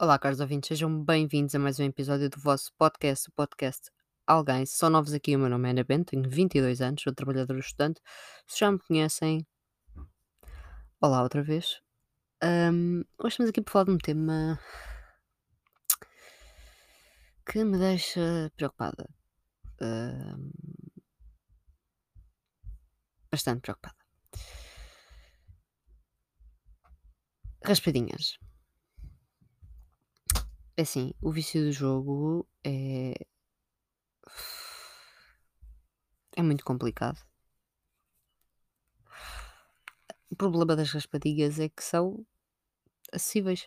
Olá, caros ouvintes, sejam bem-vindos a mais um episódio do vosso podcast, o podcast Alguém. Se são novos aqui, o meu nome é Ana Bento, tenho 22 anos, sou trabalhadora estudante. Se já me conhecem, olá outra vez. Hoje estamos aqui para falar de um tema que me deixa preocupada. Bastante preocupada. Raspadinhas. É assim, o vício do jogo é muito complicado. O problema das raspadinhas é que são acessíveis.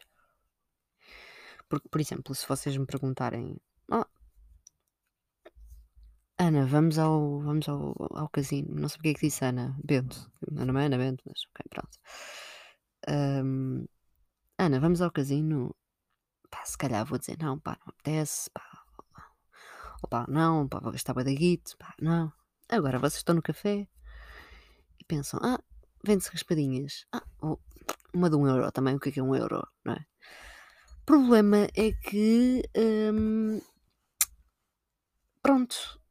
Porque, por exemplo, se vocês me perguntarem, Ana, vamos ao casino. Não sei porque é que disse Ana Bento. Não é Ana Bento, mas ok, pronto. Ana, vamos ao casino. Pá, se calhar vou dizer não, pá, não apetece, pá, ou pá, não, pá, vou gastar bué de guito, pá, não. Agora vocês estão no café e pensam, vende-se raspadinhas, uma de 1 euro também, o que é 1 euro, não é? O problema é que, pronto,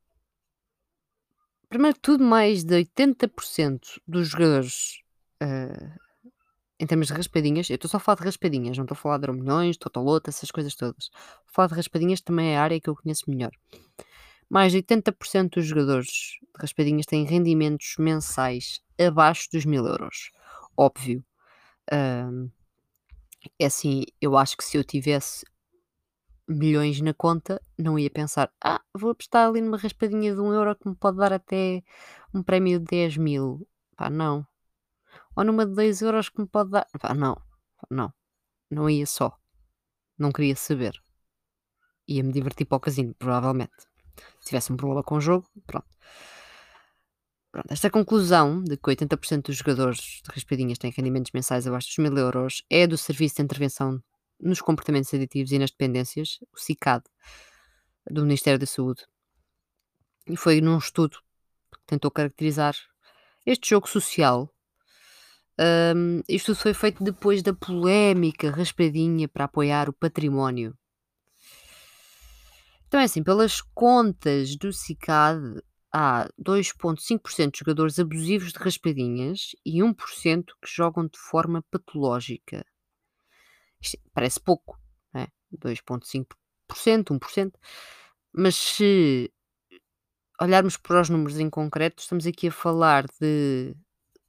primeiro de tudo, mais de 80% dos jogadores... em termos de raspadinhas, eu estou só a falar de raspadinhas, não estou a falar de Euromilhões, totolota, essas coisas todas. Vou falar de raspadinhas, também é a área que eu conheço melhor. Mais de 80% dos jogadores de raspadinhas têm rendimentos mensais abaixo dos 1.000 euros. Óbvio. É assim, eu acho que se eu tivesse milhões na conta, não ia pensar, vou apostar ali numa raspadinha de 1 euro que me pode dar até um prémio de 10 mil. Pá, não. Ou numa de 2 euros que me pode dar... Não ia só. Não queria saber. Ia-me divertir para o casino, provavelmente. Se tivesse um problema com o jogo, pronto. Esta conclusão de que 80% dos jogadores de raspadinhas têm rendimentos mensais abaixo dos 1.000 euros é do Serviço de Intervenção nos Comportamentos Aditivos e nas Dependências, o SICAD, do Ministério da Saúde. E foi num estudo que tentou caracterizar este jogo social. Isto foi feito depois da polémica raspadinha para apoiar o património. Então é assim, pelas contas do SICAD, há 2,5% de jogadores abusivos de raspadinhas e 1% que jogam de forma patológica. Isto parece pouco, não é? 2,5%, 1%. Mas se olharmos para os números em concreto, estamos aqui a falar de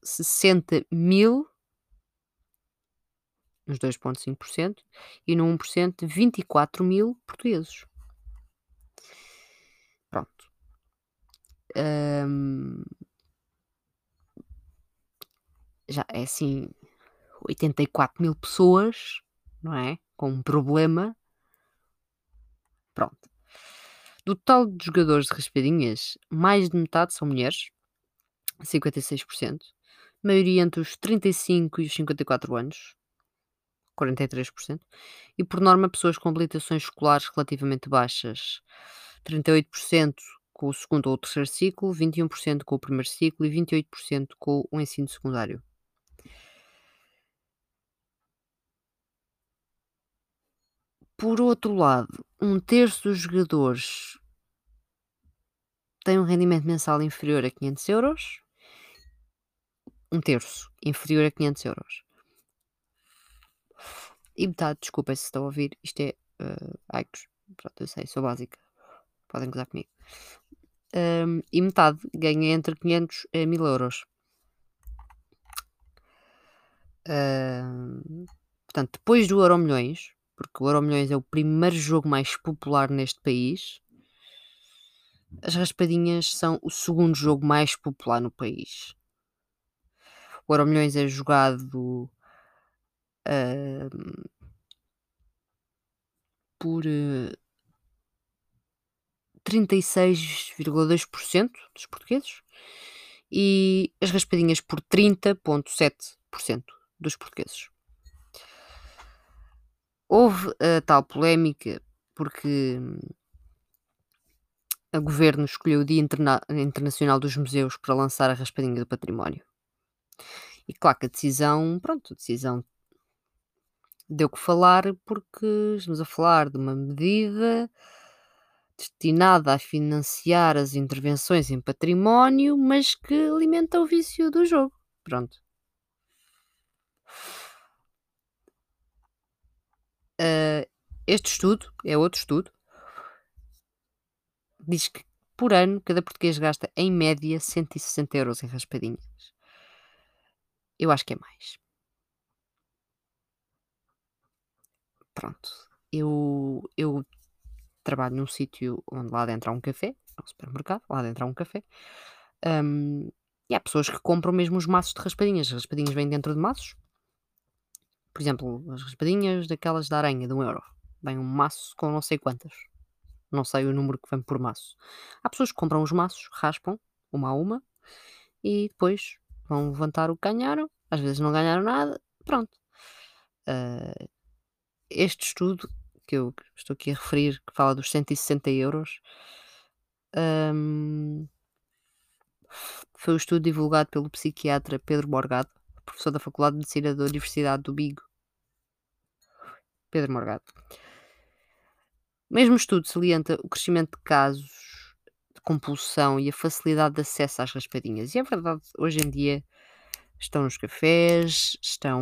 60 mil nos 2,5% e no 1% 24 mil portugueses. Pronto. Já é assim, 84 mil pessoas, não é? Com um problema. Pronto. Do total de jogadores de raspadinhas, mais de metade são mulheres, 56%. Maioria entre os 35 e os 54 anos, 43%, e por norma pessoas com habilitações escolares relativamente baixas, 38% com o segundo ou terceiro ciclo, 21% com o primeiro ciclo e 28% com o ensino secundário. Por outro lado, 1/3 dos jogadores tem um rendimento mensal inferior a 500 euros, 1/3, inferior a 500 euros. E metade, desculpem se estão a ouvir, isto é ICOs, pronto, eu sei, sou básica, podem gozar comigo. E metade ganha entre 500 a 1.000 euros. Portanto, depois do Euromilhões, porque o Euromilhões é o primeiro jogo mais popular neste país, as raspadinhas são o segundo jogo mais popular no país. O Euromilhões é jogado por 36,2% dos portugueses e as raspadinhas por 30,7% dos portugueses. Houve a tal polémica porque o governo escolheu o Dia Internacional dos Museus para lançar a raspadinha do património. E claro que a decisão deu que falar porque estamos a falar de uma medida destinada a financiar as intervenções em património, mas que alimenta o vício do jogo. Pronto. Este estudo, é outro estudo, diz que por ano cada português gasta em média 160 euros em raspadinhas. Eu acho que é mais. Pronto, eu trabalho num sítio onde lá dentro há um café, é um supermercado, lá dentro há um café, e há pessoas que compram mesmo os maços de raspadinhas. As raspadinhas vêm dentro de maços, por exemplo, as raspadinhas daquelas da aranha de 1€, vem um maço com não sei quantas, não sei o número que vem por maço. Há pessoas que compram os maços, raspam uma a uma e depois vão levantar o que ganharam, às vezes não ganharam nada, pronto. Este estudo que eu estou aqui a referir, que fala dos 160€, foi um estudo divulgado pelo psiquiatra Pedro Morgado, professor da Faculdade de Medicina da Universidade do Vigo. Pedro Morgado. Mesmo estudo salienta o crescimento de casos de compulsão e a facilidade de acesso às raspadinhas. E é verdade, hoje em dia estão nos cafés, estão...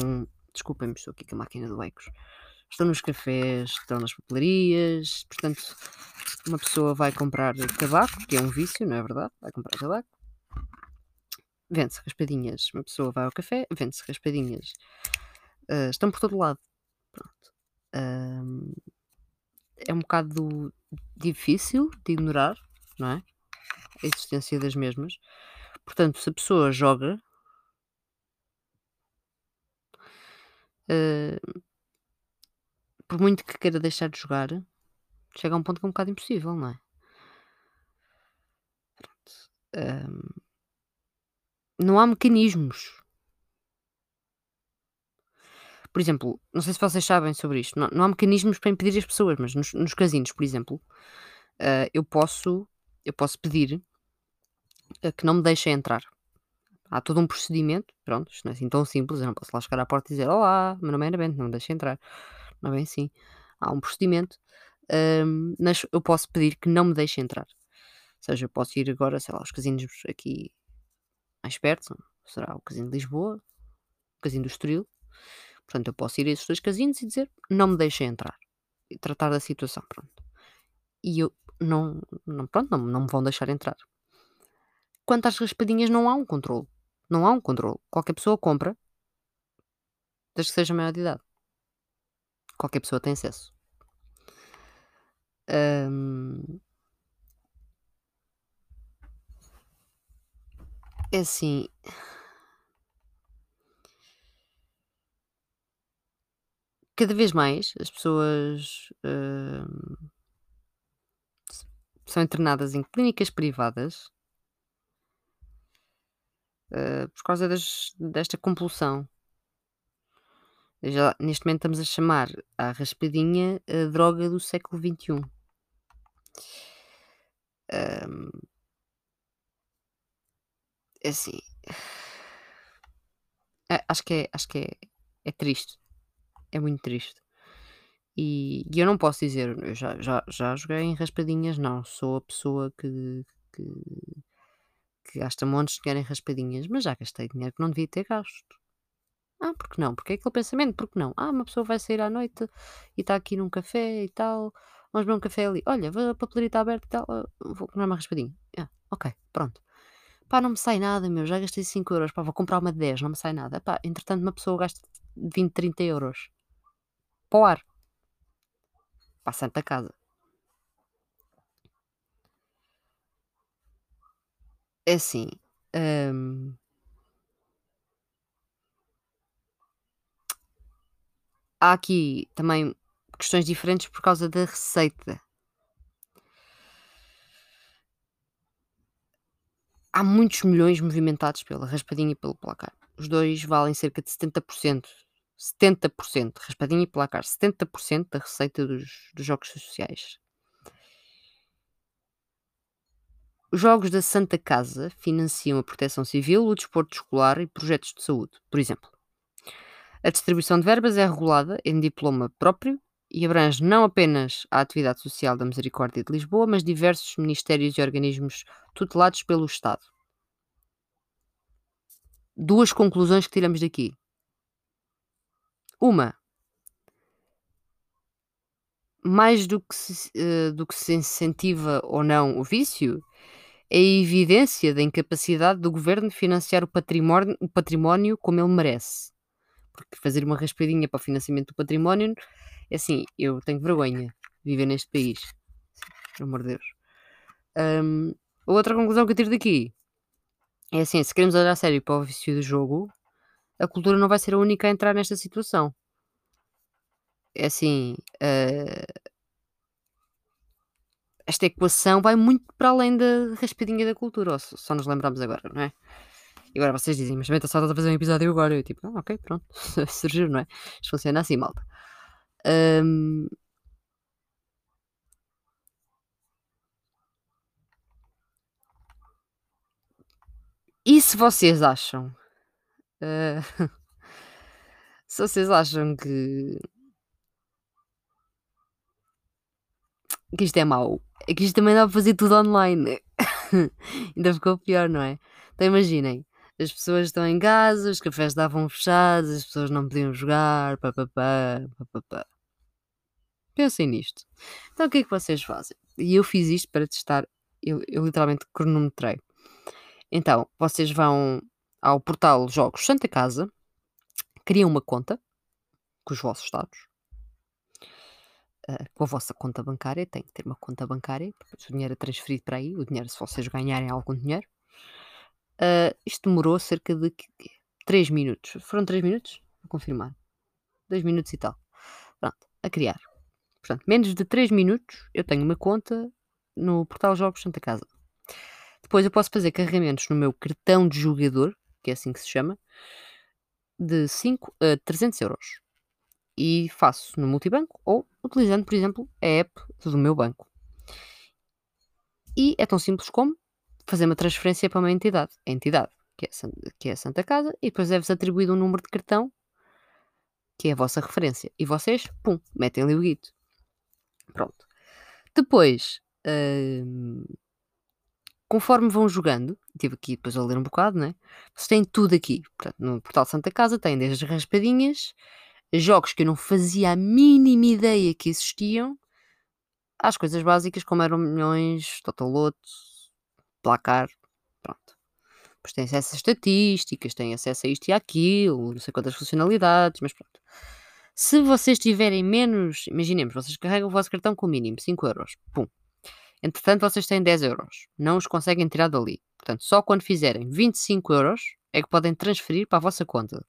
Desculpem-me, estou aqui com a máquina de leigos. Estão nos cafés, estão nas papelarias, portanto, uma pessoa vai comprar tabaco, que é um vício, não é verdade? Vai comprar tabaco, vende-se raspadinhas, uma pessoa vai ao café, vende-se raspadinhas, estão por todo lado. Pronto. É um bocado difícil de ignorar, não é? A existência das mesmas. Portanto, se a pessoa joga... por muito que queira deixar de jogar, chega a um ponto que é um bocado impossível, não é? Pronto. Não há mecanismos. Por exemplo, não sei se vocês sabem sobre isto, não há mecanismos para impedir as pessoas, mas nos casinos, por exemplo, eu posso pedir que não me deixem entrar. Há todo um procedimento, pronto, isto não é assim tão simples, eu não posso lá chegar à porta e dizer: "Olá, meu nome é Ana Bento, não me deixem entrar." Não é bem assim. Há um procedimento, mas eu posso pedir que não me deixem entrar. Ou seja, eu posso ir agora, sei lá, aos casinos aqui mais perto, será o casino de Lisboa, o casino do Estoril. Portanto, eu posso ir a esses dois casinos e dizer: "Não me deixem entrar", e tratar da situação, pronto. E eu, não me vão deixar entrar. Quanto às raspadinhas, não há um controle. Não há um controle. Qualquer pessoa compra, desde que seja maior de idade. Qualquer pessoa tem acesso. É assim. Cada vez mais as pessoas são internadas em clínicas privadas por causa desta compulsão. Já, neste momento estamos a chamar à raspadinha a droga do século XXI. Assim, acho que é triste. É muito triste. E eu não posso dizer, eu já joguei em raspadinhas, não. Sou a pessoa que gasta montes de dinheiro em raspadinhas, mas já gastei dinheiro que não devia ter gasto. Ah, porque não? Porque é aquele pensamento, porque não? Ah, uma pessoa vai sair à noite e está aqui num café e tal, vamos beber um café ali, olha, a papelaria está aberta e tal, vou comprar uma raspadinha. Ah, ok, pronto. Pá, não me sai nada, meu, já gastei 5€, pá, vou comprar uma de 10, não me sai nada. Pá, entretanto uma pessoa gasta 20, 30€ para o ar, para a Santa Casa. É assim... Há aqui também questões diferentes por causa da receita. Há muitos milhões movimentados pela raspadinha e pelo placar. Os dois valem cerca de 70%. 70%, raspadinha e placar. 70% da receita dos jogos sociais. Os jogos da Santa Casa financiam a proteção civil, o desporto escolar e projetos de saúde, por exemplo. A distribuição de verbas é regulada em diploma próprio e abrange não apenas a atividade social da Misericórdia de Lisboa, mas diversos ministérios e organismos tutelados pelo Estado. Duas conclusões que tiramos daqui. Uma, mais do que se incentiva ou não o vício, é a evidência da incapacidade do governo de financiar o património como ele merece. Porque fazer uma raspadinha para o financiamento do património, é assim, eu tenho vergonha de viver neste país. Pelo amor de Deus. Outra conclusão que eu tiro daqui é assim, se queremos olhar a sério para o vício do jogo, a cultura não vai ser a única a entrar nesta situação. É assim, esta equação vai muito para além da raspadinha da cultura, ou só nos lembramos agora, não é? E agora vocês dizem, mas também está só a fazer um episódio agora. Eu tipo, ok, pronto, surgiu, não é? Isto funciona assim, malta. E se vocês acham... se vocês acham que isto é mau, é que isto também dá para fazer tudo online. Ainda ficou pior, não é? Então imaginem, as pessoas estão em casa, os cafés estavam fechados, as pessoas não podiam jogar, papapá. Pensem nisto. Então o que é que vocês fazem? E eu fiz isto para testar, eu literalmente cronometrei. Então, vocês vão ao portal Jogos Santa Casa, criam uma conta com os vossos dados, com a vossa conta bancária, tem que ter uma conta bancária, porque o dinheiro é transferido para aí, o dinheiro se vocês ganharem algum dinheiro. Isto demorou cerca de 3 minutos. Foram 3 minutos? Vou confirmar. 2 minutos e tal. Pronto, a criar. Portanto, menos de 3 minutos eu tenho uma conta no portal Jogos Santa Casa. Depois eu posso fazer carregamentos no meu cartão de jogador, que é assim que se chama, de 300 euros. E faço no multibanco ou utilizando, por exemplo, a app do meu banco. E é tão simples como fazer uma transferência para uma entidade. A entidade, que é a Santa Casa, e depois é-vos atribuído um número de cartão, que é a vossa referência. E vocês, pum, metem ali o guito. Pronto. Depois... conforme vão jogando, estive aqui depois a ler um bocado, né? Vocês têm tudo aqui. Portanto, no portal Santa Casa tem desde as raspadinhas, jogos que eu não fazia a mínima ideia que existiam, às coisas básicas como Euromilhões, Totoloto, Placar, pronto. Depois tem acesso a estatísticas, tem acesso a isto e aquilo, não sei quantas funcionalidades, mas pronto. Se vocês tiverem menos, imaginemos, vocês carregam o vosso cartão com o mínimo, 5 euros, pum. Entretanto, vocês têm 10 euros. Não os conseguem tirar dali. Portanto, só quando fizerem 25 euros é que podem transferir para a vossa conta.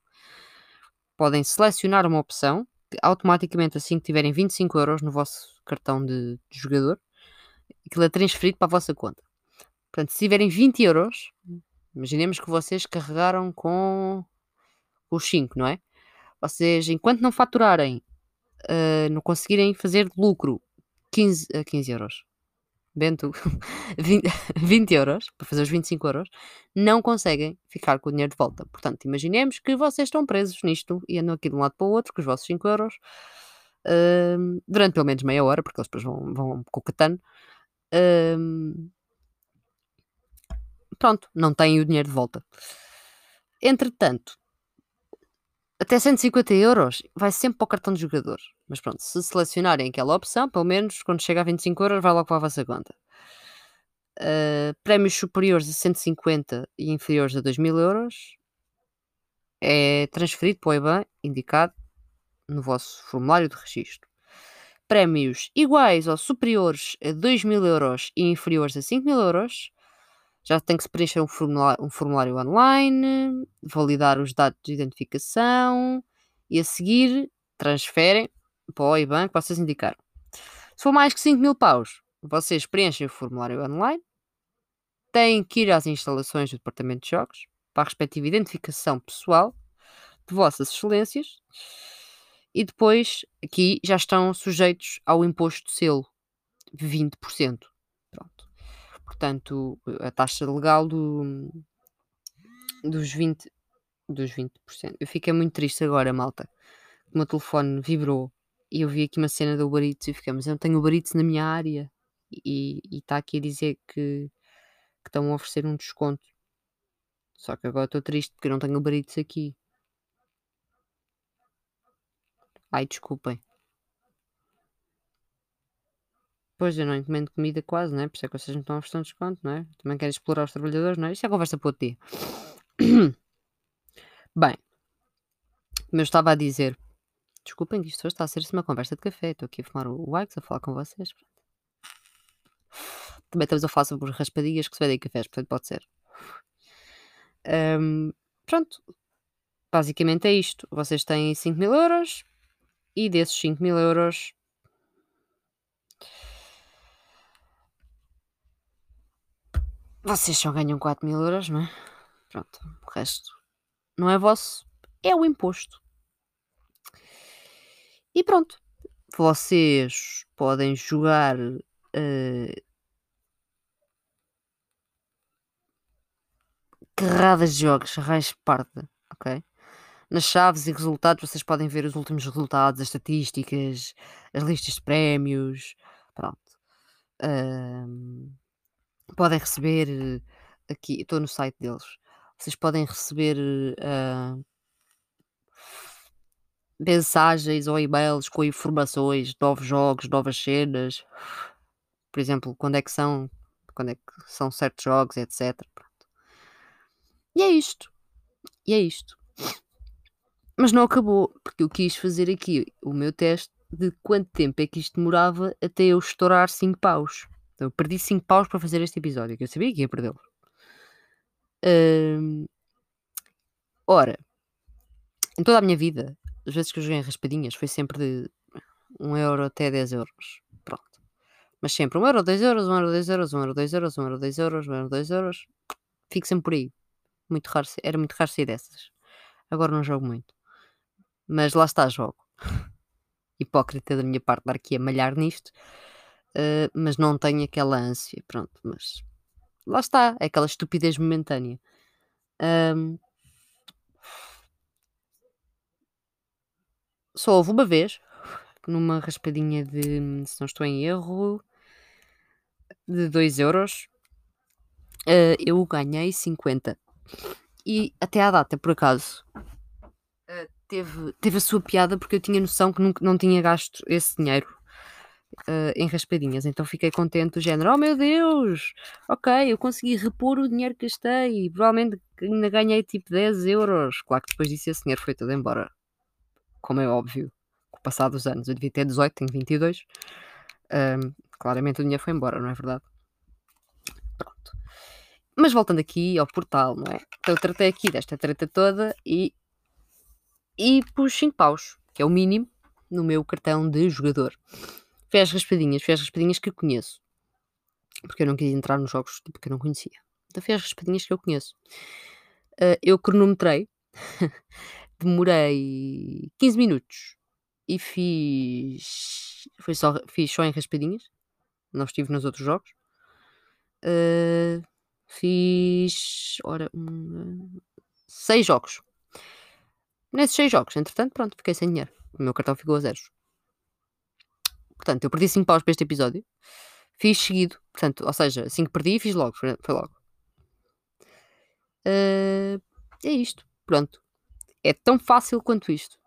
Podem selecionar uma opção que automaticamente, assim que tiverem 25 euros no vosso cartão de jogador, aquilo é transferido para a vossa conta. Portanto, se tiverem 20 euros, imaginemos que vocês carregaram com os 5, não é? Vocês, enquanto não faturarem, não conseguirem fazer lucro 15 euros. Bento, 20 euros, para fazer os 25 euros, não conseguem ficar com o dinheiro de volta. Portanto, imaginemos que vocês estão presos nisto e andam aqui de um lado para o outro com os vossos 5 euros durante pelo menos meia hora, porque eles depois vão coquetando. Pronto, não têm o dinheiro de volta. Entretanto, até 150 euros vai sempre para o cartão de jogador. Mas pronto, se selecionarem aquela opção, pelo menos quando chega a 25 euros vai logo para a vossa conta. Prémios superiores a 150 e inferiores a 2.000 euros é transferido para o IBAN indicado no vosso formulário de registro. Prémios iguais ou superiores a 2.000 euros e inferiores a 5.000 euros já tem que se preencher um formulário online, validar os dados de identificação e a seguir transferem para o IBAN que vocês indicaram. Se for mais que 5.000 paus, vocês preenchem o formulário online, têm que ir às instalações do Departamento de Jogos para a respectiva identificação pessoal de vossas excelências e depois aqui já estão sujeitos ao imposto de selo de 20%. Portanto, a taxa legal dos 20%, dos 20%. Eu fiquei muito triste agora, malta. O meu telefone vibrou e eu vi aqui uma cena do Uber Eats e fiquei, mas eu não tenho Uber Eats na minha área. E está aqui a dizer que estão a oferecer um desconto. Só que agora estou triste porque eu não tenho Uber Eats aqui. Ai, desculpem. Pois, eu não encomendo comida quase, não é? Por isso é que vocês não estão a oferecer um desconto, não é? Também querem explorar os trabalhadores, não é? Isso é conversa para outro dia. Bem, como eu estava a dizer, desculpem que isto hoje está a ser-se uma conversa de café. Estou aqui a fumar o Wax, a falar com vocês. Também estamos a falar sobre raspadinhas que se vendem em cafés, portanto pode ser. Pronto. Basicamente é isto. Vocês têm 5.000 euros e desses 5.000 euros... vocês só ganham 4.000 euros, não é? Pronto. O resto não é vosso. É o imposto. E pronto. Vocês podem jogar... carradas de jogos, raiz parda, ok? Nas chaves e resultados vocês podem ver os últimos resultados, as estatísticas, as listas de prémios, pronto. Podem receber, aqui, estou no site deles, vocês podem receber mensagens ou e-mails com informações, novos jogos, novas cenas, por exemplo, quando é que são certos jogos, etc. E é isto. E é isto. Mas não acabou, porque eu quis fazer aqui o meu teste de quanto tempo é que isto demorava até eu estourar 5 paus. Então eu perdi 5 paus para fazer este episódio, que eu sabia que ia perdê-lo. Ora, em toda a minha vida, as vezes que eu joguei em raspadinhas, foi sempre de 1 euro até 10 euros. Pronto. Mas sempre 1 euro, 2 euros, 1 euro, 2 euros, 1 euro, 2 euros, 1 euro, 2 euros, 1 euro, 2 euros. Fico sempre por aí. Muito raro, era muito raro sair dessas. Agora não jogo muito. Mas lá está, jogo. Hipócrita da minha parte, dar aqui a malhar nisto. Mas não tenho aquela ânsia. Pronto, mas... lá está, é aquela estupidez momentânea. Só houve uma vez, numa raspadinha de, se não estou em erro, de 2 euros, eu ganhei 50. E até à data, por acaso, teve a sua piada, porque eu tinha noção que nunca, não tinha gasto esse dinheiro em raspadinhas. Então fiquei contente do género, oh meu Deus, ok, eu consegui repor o dinheiro que gastei e provavelmente ainda ganhei tipo 10 euros. Claro que depois disso esse dinheiro foi todo embora, como é óbvio, com o passar dos anos. Eu devia ter 18, tenho 22. Claramente o dinheiro foi embora, não é verdade? Pronto. Mas voltando aqui ao portal, não é? Então eu tratei aqui desta treta toda e pus 5 paus, que é o mínimo, no meu cartão de jogador. Fui às raspadinhas que eu conheço. Porque eu não quis entrar nos jogos tipo que eu não conhecia. Então fui às raspadinhas que eu conheço. Eu cronometrei. Demorei 15 minutos. E fiz... Fiz só em raspadinhas. Não estive nos outros jogos. Fiz, ora, 6 jogos. Nesses 6 jogos, entretanto, pronto, fiquei sem dinheiro. O meu cartão ficou a zeros. Portanto, eu perdi 5 paus para este episódio. Fiz seguido, portanto, ou seja, 5 perdi e fiz logo, foi logo. É isto, pronto. É tão fácil quanto isto.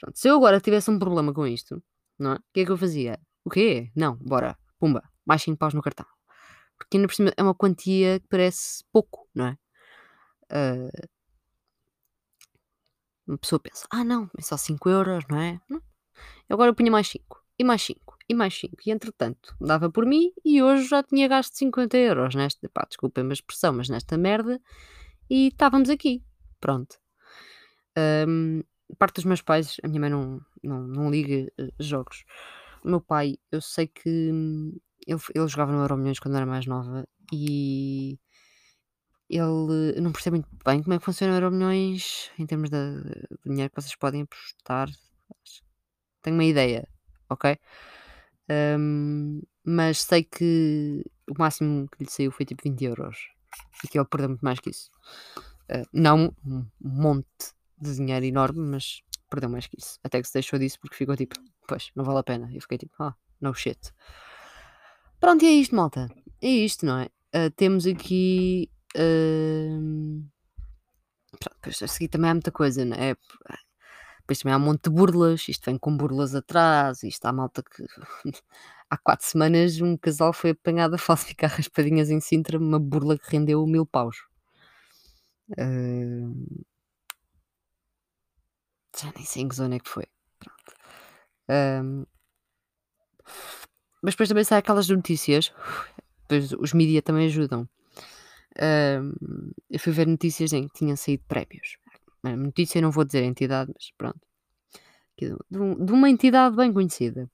Pronto, se eu agora tivesse um problema com isto, não é? O que é que eu fazia? O quê? Não, bora, pumba, mais 5 paus no cartão. Porque ainda por cima é uma quantia que parece pouco, não é? Uma pessoa pensa, ah não, é só 5 euros, não é? Não. Agora eu punha mais 5, e mais 5, e mais 5. E entretanto, dava por mim e hoje já tinha gasto 50 euros nesta... pá, desculpem a expressão, mas nesta merda. E estávamos aqui, pronto. Parte dos meus pais, a minha mãe não liga jogos. O meu pai, eu sei que... Ele jogava no Euromilhões quando era mais nova e ele não percebe muito bem como é que funciona o Euromilhões em termos de dinheiro que vocês podem apostar. Tenho uma ideia, ok? Mas sei que o máximo que lhe saiu foi tipo 20 euros e que ele perdeu muito mais que isso. não um monte de dinheiro enorme, mas perdeu mais que isso. Até que se deixou disso porque ficou tipo, pois, não vale a pena. Eu fiquei tipo, ah, no shit. Pronto, e é isto, malta. É isto, não é? Temos aqui... Pronto, a seguir também há muita coisa, não é? Depois também há um monte de burlas, isto vem com burlas atrás, isto há malta que... Há 4 semanas um casal foi apanhado a falsificar raspadinhas em Sintra, uma burla que rendeu 1000 paus. Já nem sei em que zona é que foi. Pronto. Mas depois também sai aquelas notícias, depois os mídias também ajudam. Eu fui ver notícias em que tinham saído prémios. Notícia eu não vou dizer a entidade, mas pronto. De uma entidade bem conhecida,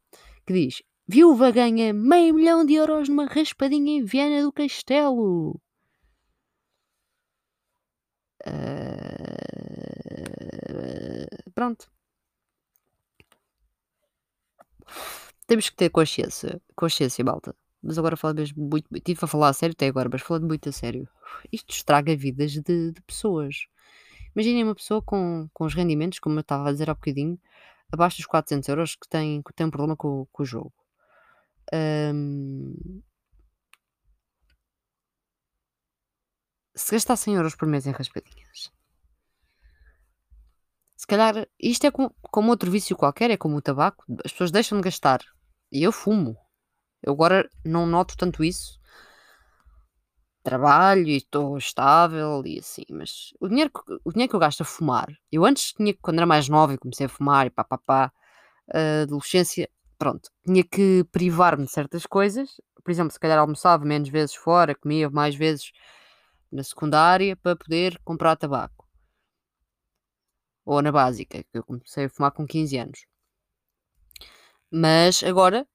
que diz: viúva ganha €500 mil numa raspadinha em Viana do Castelo. Pronto. Temos que ter consciência, malta. Mas agora falo mesmo muito... Estive a falar a sério até agora, mas falando muito a sério. Isto estraga vidas de pessoas. Imaginem uma pessoa com os rendimentos, como eu estava a dizer há bocadinho, abaixo dos €400, que tem um problema com o jogo. Se gastar €100 por mês em raspadinhas, se calhar, isto é como outro vício qualquer, é como o tabaco, as pessoas deixam de gastar, e eu fumo. Eu agora não noto tanto isso. Trabalho e estou estável e assim, mas o dinheiro que eu gasto a fumar, eu antes tinha que, quando era mais nova e comecei a fumar e pá, adolescência, pronto, tinha que privar-me de certas coisas, por exemplo, se calhar almoçava menos vezes fora, comia mais vezes na secundária para poder comprar tabaco, ou na básica, que eu comecei a fumar com 15 anos, mas agora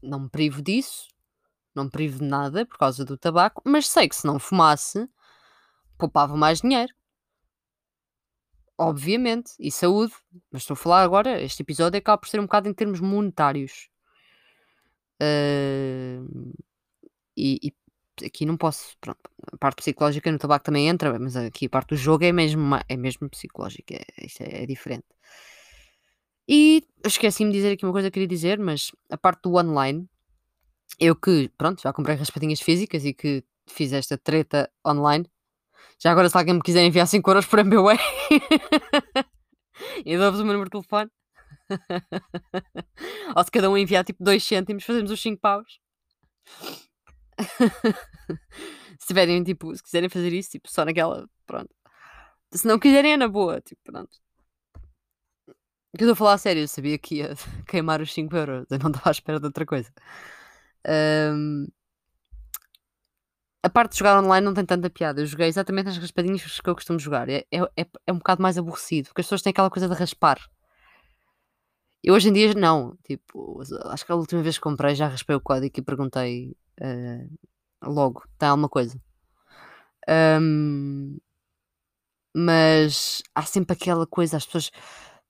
não me privo disso. Não me privo de nada por causa do tabaco, mas sei que se não fumasse, poupava mais dinheiro. Obviamente. E saúde. Mas estou a falar agora, este episódio acaba por ser um bocado em termos monetários. E aqui não posso... Pronto, a parte psicológica no tabaco também entra, mas aqui a parte do jogo é mesmo psicológica. Isto é diferente. E esqueci-me de dizer aqui uma coisa que queria dizer, mas a parte do online... Eu que, pronto, já comprei raspadinhas físicas e que fiz esta treta online. Já agora, se alguém me quiser enviar €5 por MBWay, eu dou-vos o meu número de telefone. Ou se cada um enviar tipo 2 cêntimos, fazemos os 5 paus. Se tiverem, tipo, se quiserem fazer isso, tipo, só naquela, pronto. Se não quiserem, é na boa, tipo, pronto. Que eu estou a falar a sério, eu sabia que ia queimar os €5, eu não estava à espera de outra coisa. A parte de jogar online não tem tanta piada. Eu joguei exatamente nas raspadinhas que eu costumo jogar. É um bocado mais aborrecido, porque as pessoas têm aquela coisa de raspar. Eu hoje em dia não, tipo, acho que a última vez que comprei já raspei o código e perguntei logo, tem alguma coisa. Mas há sempre aquela coisa, as pessoas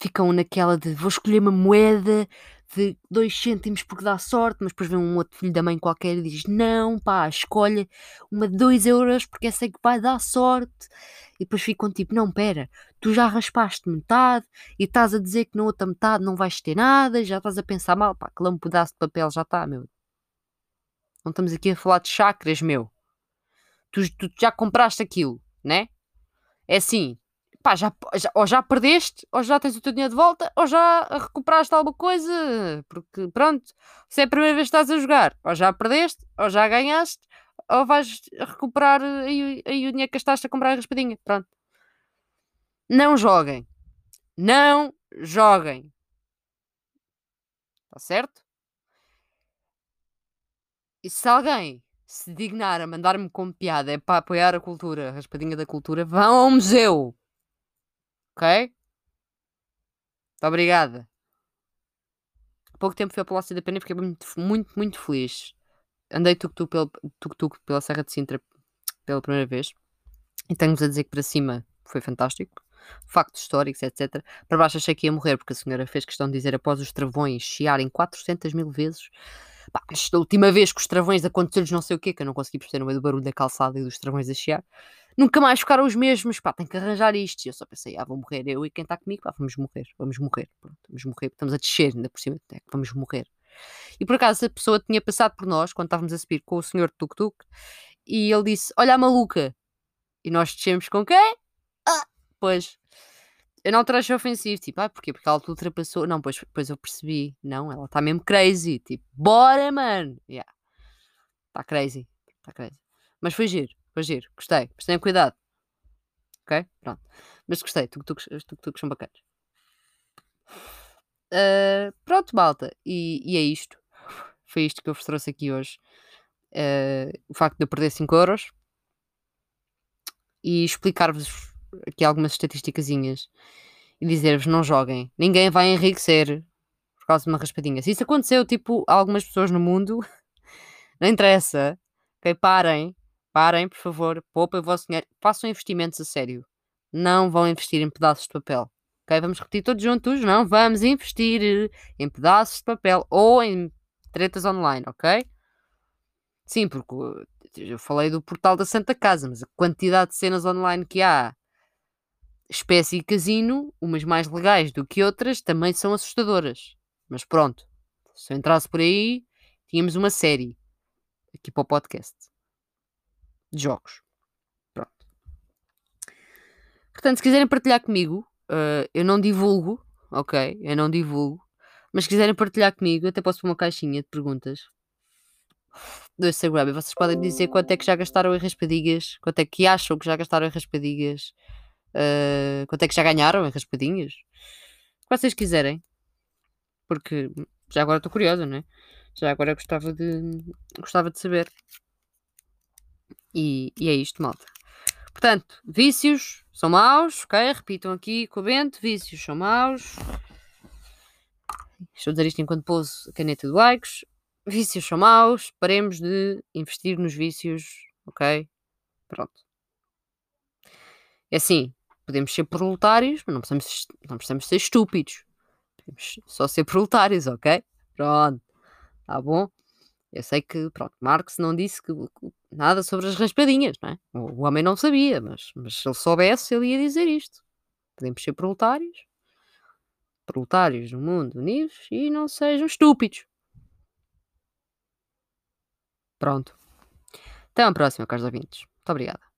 ficam naquela de vou escolher uma moeda de 2 cêntimos porque dá sorte, mas depois vem um outro filho da mãe qualquer e diz não, pá, escolhe uma de €2 porque essa é que vai dar sorte. E depois ficam tipo, não, pera, tu já raspaste metade e estás a dizer que na outra metade não vais ter nada, já estás a pensar mal, pá, que lá um pedaço de papel já está, meu. Não estamos aqui a falar de chakras, meu. Tu já compraste aquilo, né? É assim... Pá, ou já perdeste, ou já tens o teu dinheiro de volta, ou já recuperaste alguma coisa, porque pronto, se é a primeira vez que estás a jogar, ou já perdeste, ou já ganhaste, ou vais recuperar aí o dinheiro que gastaste a comprar a raspadinha, pronto. Não joguem, está certo? E se alguém se dignar a mandar-me como piada é para apoiar a cultura, a raspadinha da cultura, vão ao museu. Ok? Muito obrigada. Há pouco tempo fui ao Palácio da Pena e fiquei muito feliz. Andei tuk-tuk pela Serra de Sintra pela primeira vez. E tenho-vos a dizer que para cima foi fantástico. Factos históricos, etc. Para baixo achei que ia morrer, porque a senhora fez questão de dizer após os travões chiarem 400.000 vezes. Pá, mas da última vez que os travões aconteceu-lhes não sei o quê, que eu não consegui perceber no meio do barulho da calçada e dos travões a chiar. nunca mais ficaram os mesmos, pá, tem que arranjar isto. E eu só pensei, vou morrer eu e quem está comigo, pá, vamos morrer, pronto, vamos morrer, estamos a descer ainda por cima, vamos morrer. E por acaso essa pessoa tinha passado por nós quando estávamos a subir com o senhor tuk-tuk e ele disse, olha a maluca, e nós descemos com quem? Pois, eu não trajo ofensivo, tipo, porquê? Porque ela te ultrapassou, não, pois eu percebi, não, ela está mesmo crazy, tipo, bora, mano, está crazy, mas foi giro, gostei, mas tenham cuidado, ok? Pronto, mas gostei, tuk-tuks são bacanas. Pronto, malta, e é isto, foi isto que eu vos trouxe aqui hoje, o facto de eu perder 5€ e explicar-vos aqui algumas estatisticazinhas e dizer-vos, não joguem, ninguém vai enriquecer por causa de uma raspadinha. Se isso aconteceu, tipo, a algumas pessoas no mundo, não interessa, ok? Parem, por favor, poupem o vosso dinheiro, façam investimentos a sério, não vão investir em pedaços de papel, ok? Vamos repetir todos juntos, não vamos investir em pedaços de papel ou em tretas online, ok? Sim, porque eu falei do portal da Santa Casa, mas a quantidade de cenas online que há, espécie e casino, umas mais legais do que outras, também são assustadoras. Mas pronto, se eu entrasse por aí, tínhamos uma série aqui para o podcast de jogos. Pronto. Portanto, se quiserem partilhar comigo, eu não divulgo, ok? Eu não divulgo. Mas se quiserem partilhar comigo, eu até posso pôr uma caixinha de perguntas do Instagram. E vocês podem dizer quanto é que já gastaram em raspadinhas, quanto é que acham que já gastaram em raspadinhas, quanto é que já ganharam em raspadinhas, o que vocês quiserem, porque já agora estou curiosa, não é? Já agora gostava de saber. E é isto, malta. Portanto, vícios são maus, ok? Repitam aqui com o Bento, vícios são maus. Estou a dizer isto enquanto pouso a caneta de likes. Vícios são maus, paremos de investir nos vícios, ok? Pronto, é assim, podemos ser proletários, mas não precisamos ser estúpidos. Podemos só ser proletários, ok? Pronto. Tá bom? Eu sei que, pronto, Marx não disse nada sobre as raspadinhas, não é? O homem não sabia, mas se ele soubesse, ele ia dizer isto. Podemos ser proletários. Proletários no mundo unidos e não sejam estúpidos. Pronto. Até à próxima, caros ouvintes. Muito obrigada.